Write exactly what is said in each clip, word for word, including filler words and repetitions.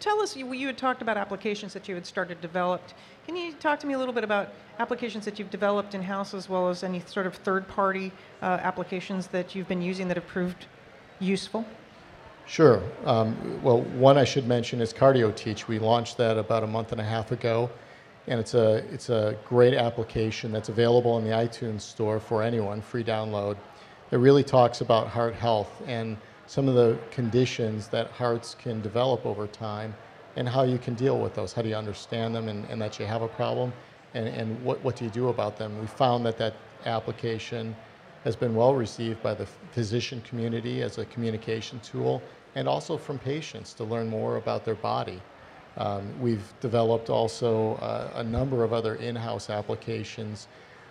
tell us, you, you had talked about applications that you had started developed. Can you talk to me a little bit about applications that you've developed in-house, as well as any sort of third-party uh, applications that you've been using that have proved useful? Sure. Um, well, one I should mention is CardioTeach. We launched that about a month and a half ago, and it's a, it's a great application that's available in the iTunes store for anyone, free download. It really talks about heart health and some of the conditions that hearts can develop over time and how you can deal with those. How do you understand them and, and that you have a problem, and, and what, what do you do about them? We found that that application has been well received by the physician community as a communication tool, and also from patients to learn more about their body. Um, we've developed also uh, a number of other in-house applications.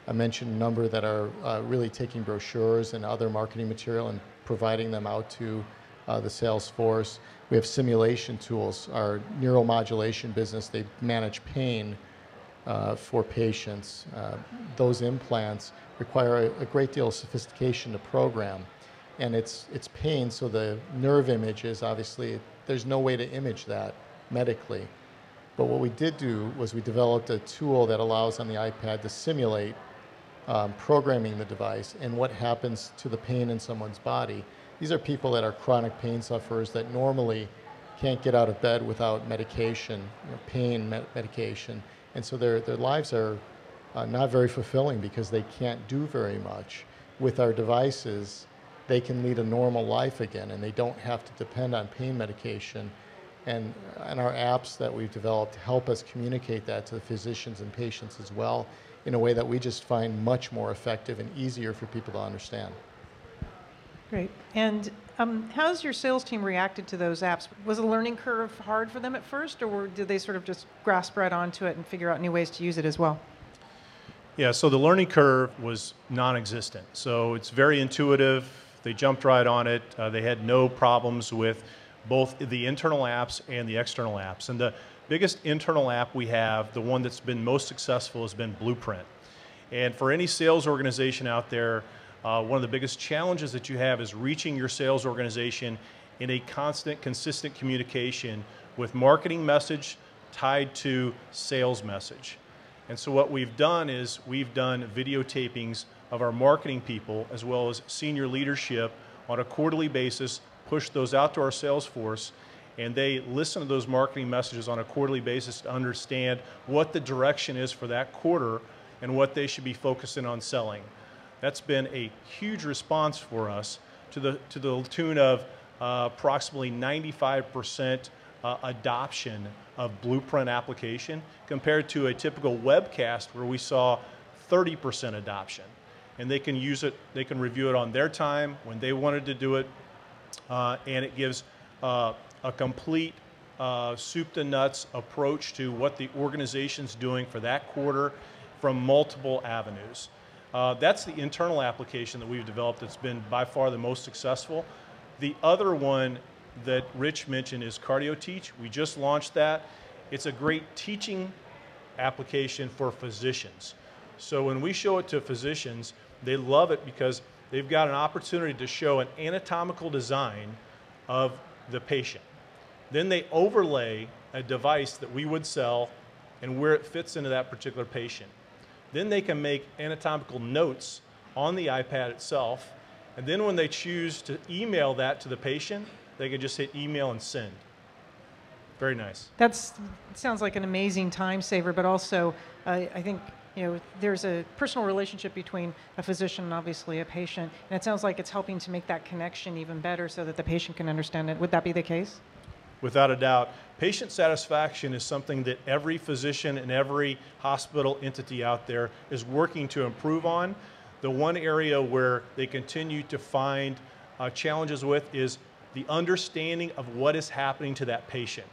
I mentioned a number that are uh, really taking brochures and other marketing material and providing them out to uh, the sales force. We have simulation tools. Our neuromodulation business, they manage pain uh, for patients. Uh, those implants require a, a great deal of sophistication to program. And it's, it's pain, so the nerve images, obviously, there's no way to image that medically. But what we did do was we developed a tool that allows on the iPad to simulate um, programming the device and what happens to the pain in someone's body. These are people that are chronic pain sufferers that normally can't get out of bed without medication, you know, pain med medication. And so their, their lives are uh, not very fulfilling because they can't do very much. With our devices, they can lead a normal life again, and they don't have to depend on pain medication. And, and our apps that we've developed help us communicate that to the physicians and patients as well in a way that we just find much more effective and easier for people to understand. Great. And um, how's your sales team reacted to those apps? Was the learning curve hard for them at first, or were, did they sort of just grasp right onto it and figure out new ways to use it as well? Yeah, so the learning curve was non-existent. So it's very intuitive. They jumped right on it. Uh, they had no problems with both the internal apps and the external apps. And the biggest internal app we have, the one that's been most successful, has been Blueprint. And for any sales organization out there, uh, one of the biggest challenges that you have is reaching your sales organization in a constant, consistent communication with marketing message tied to sales message. And so what we've done is we've done videotapings of our marketing people as well as senior leadership on a quarterly basis, push those out to our sales force, and they listen to those marketing messages on a quarterly basis to understand what the direction is for that quarter and what they should be focusing on selling. That's been a huge response for us, to the, to the tune of uh, approximately ninety-five percent uh, adoption of Blueprint application, compared to a typical webcast where we saw thirty percent adoption. And they can use it, they can review it on their time, when they wanted to do it, Uh, and it gives uh, a complete uh, soup-to-nuts approach to what the organization's doing for that quarter from multiple avenues. Uh, that's the internal application that we've developed that's been by far the most successful. The other one that Rich mentioned is CardioTeach. We just launched that. It's a great teaching application for physicians. So when we show it to physicians, they love it because they've got an opportunity to show an anatomical design of the patient. Then they overlay a device that we would sell and where it fits into that particular patient. Then they can make anatomical notes on the iPad itself, and then when they choose to email that to the patient, they can just hit email and send. Very nice. That's, sounds like an amazing time saver, but also uh, I think, you know, there's a personal relationship between a physician and obviously a patient, and it sounds like it's helping to make that connection even better so that the patient can understand it. Would that be the case? Without a doubt. Patient satisfaction is something that every physician and every hospital entity out there is working to improve on. The one area where they continue to find uh, challenges with is the understanding of what is happening to that patient.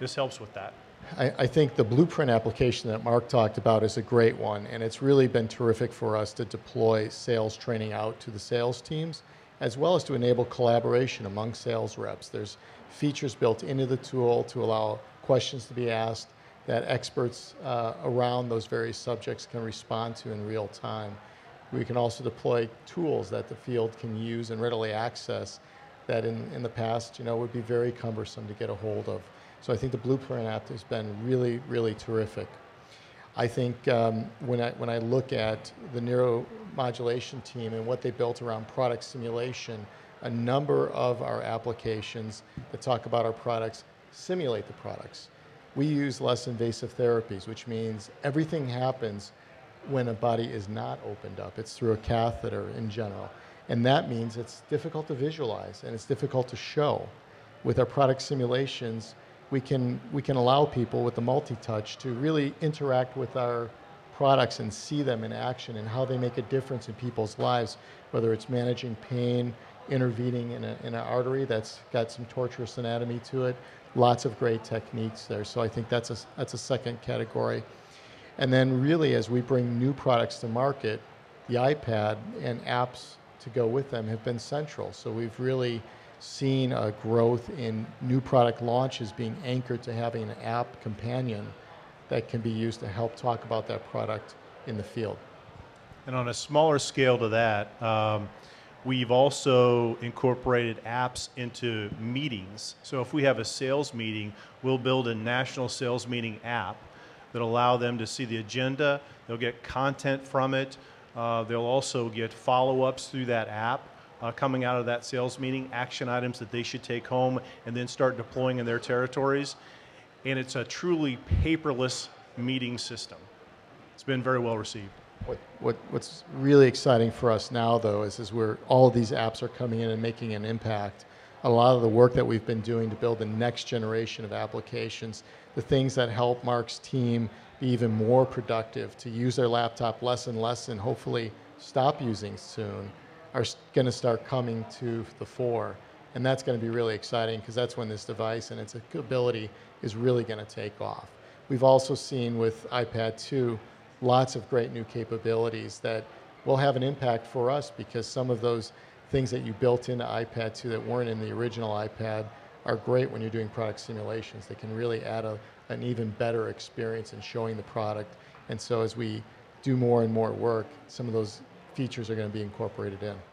This helps with that. I, I think the Blueprint application that Mark talked about is a great one, and it's really been terrific for us to deploy sales training out to the sales teams, as well as to enable collaboration among sales reps. There's features built into the tool to allow questions to be asked that experts uh, around those various subjects can respond to in real time. We can also deploy tools that the field can use and readily access that in, in the past, you know, would be very cumbersome to get a hold of. So I think the Blueprint app has been really, really terrific. I think um, when, I, when I look at the neuromodulation team and what they built around product simulation, a number of our applications that talk about our products simulate the products. We use less invasive therapies, which means everything happens when a body is not opened up. It's through a catheter in general. And that means it's difficult to visualize and it's difficult to show. With our product simulations, we can, we can allow people with the multi-touch to really interact with our products and see them in action and how they make a difference in people's lives, whether it's managing pain, intervening in, a, in an artery that's got some tortuous anatomy to it, lots of great techniques there. So I think that's a, that's a second category. And then really, as we bring new products to market, the iPad and apps to go with them have been central. So we've really seen a growth in new product launches being anchored to having an app companion that can be used to help talk about that product in the field. And on a smaller scale to that, um, we've also incorporated apps into meetings. So if we have a sales meeting, we'll build a national sales meeting app that allow them to see the agenda. They'll get content from it. Uh, they'll also get follow-ups through that app uh, coming out of that sales meeting, action items that they should take home and then start deploying in their territories. And it's a truly paperless meeting system. It's been very well received. What, what, what's really exciting for us now, though, is, is where all of these apps are coming in and making an impact. A lot of the work that we've been doing to build the next generation of applications, the things that help Mark's team be even more productive, to use their laptop less and less and hopefully stop using soon, are going to start coming to the fore. And that's going to be really exciting because that's when this device and its ability is really going to take off. We've also seen with iPad two lots of great new capabilities that will have an impact for us because some of those things that you built into iPad two that weren't in the original iPad are great when you're doing product simulations. They can really add a, an even better experience in showing the product. And so as we do more and more work, some of those features are going to be incorporated in.